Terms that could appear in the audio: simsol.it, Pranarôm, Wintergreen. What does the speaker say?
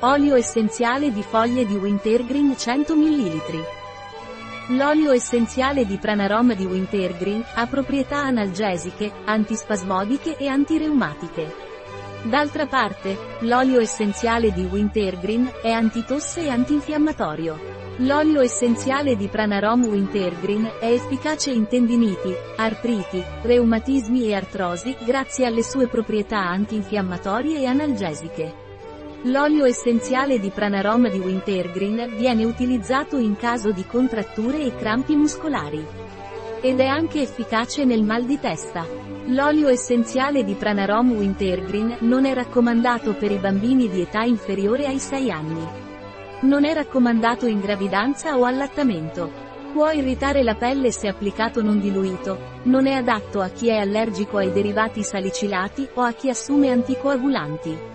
Olio essenziale di foglie di Wintergreen 100 ml. L'olio essenziale di Pranarôm di Wintergreen ha proprietà analgesiche, antispasmodiche e antireumatiche. D'altra parte, l'olio essenziale di Wintergreen è antitosse e antinfiammatorio. L'olio essenziale di Pranarôm Wintergreen è efficace in tendiniti, artriti, reumatismi e artrosi grazie alle sue proprietà antinfiammatorie e analgesiche. L'olio essenziale di Pranarôm di Wintergreen viene utilizzato in caso di contratture e crampi muscolari. Ed è anche efficace nel mal di testa. L'olio essenziale di Pranarôm Wintergreen non è raccomandato per i bambini di età inferiore ai 6 anni. Non è raccomandato in gravidanza o allattamento. Può irritare la pelle se applicato non diluito. Non è adatto a chi è allergico ai derivati salicilati o a chi assume anticoagulanti.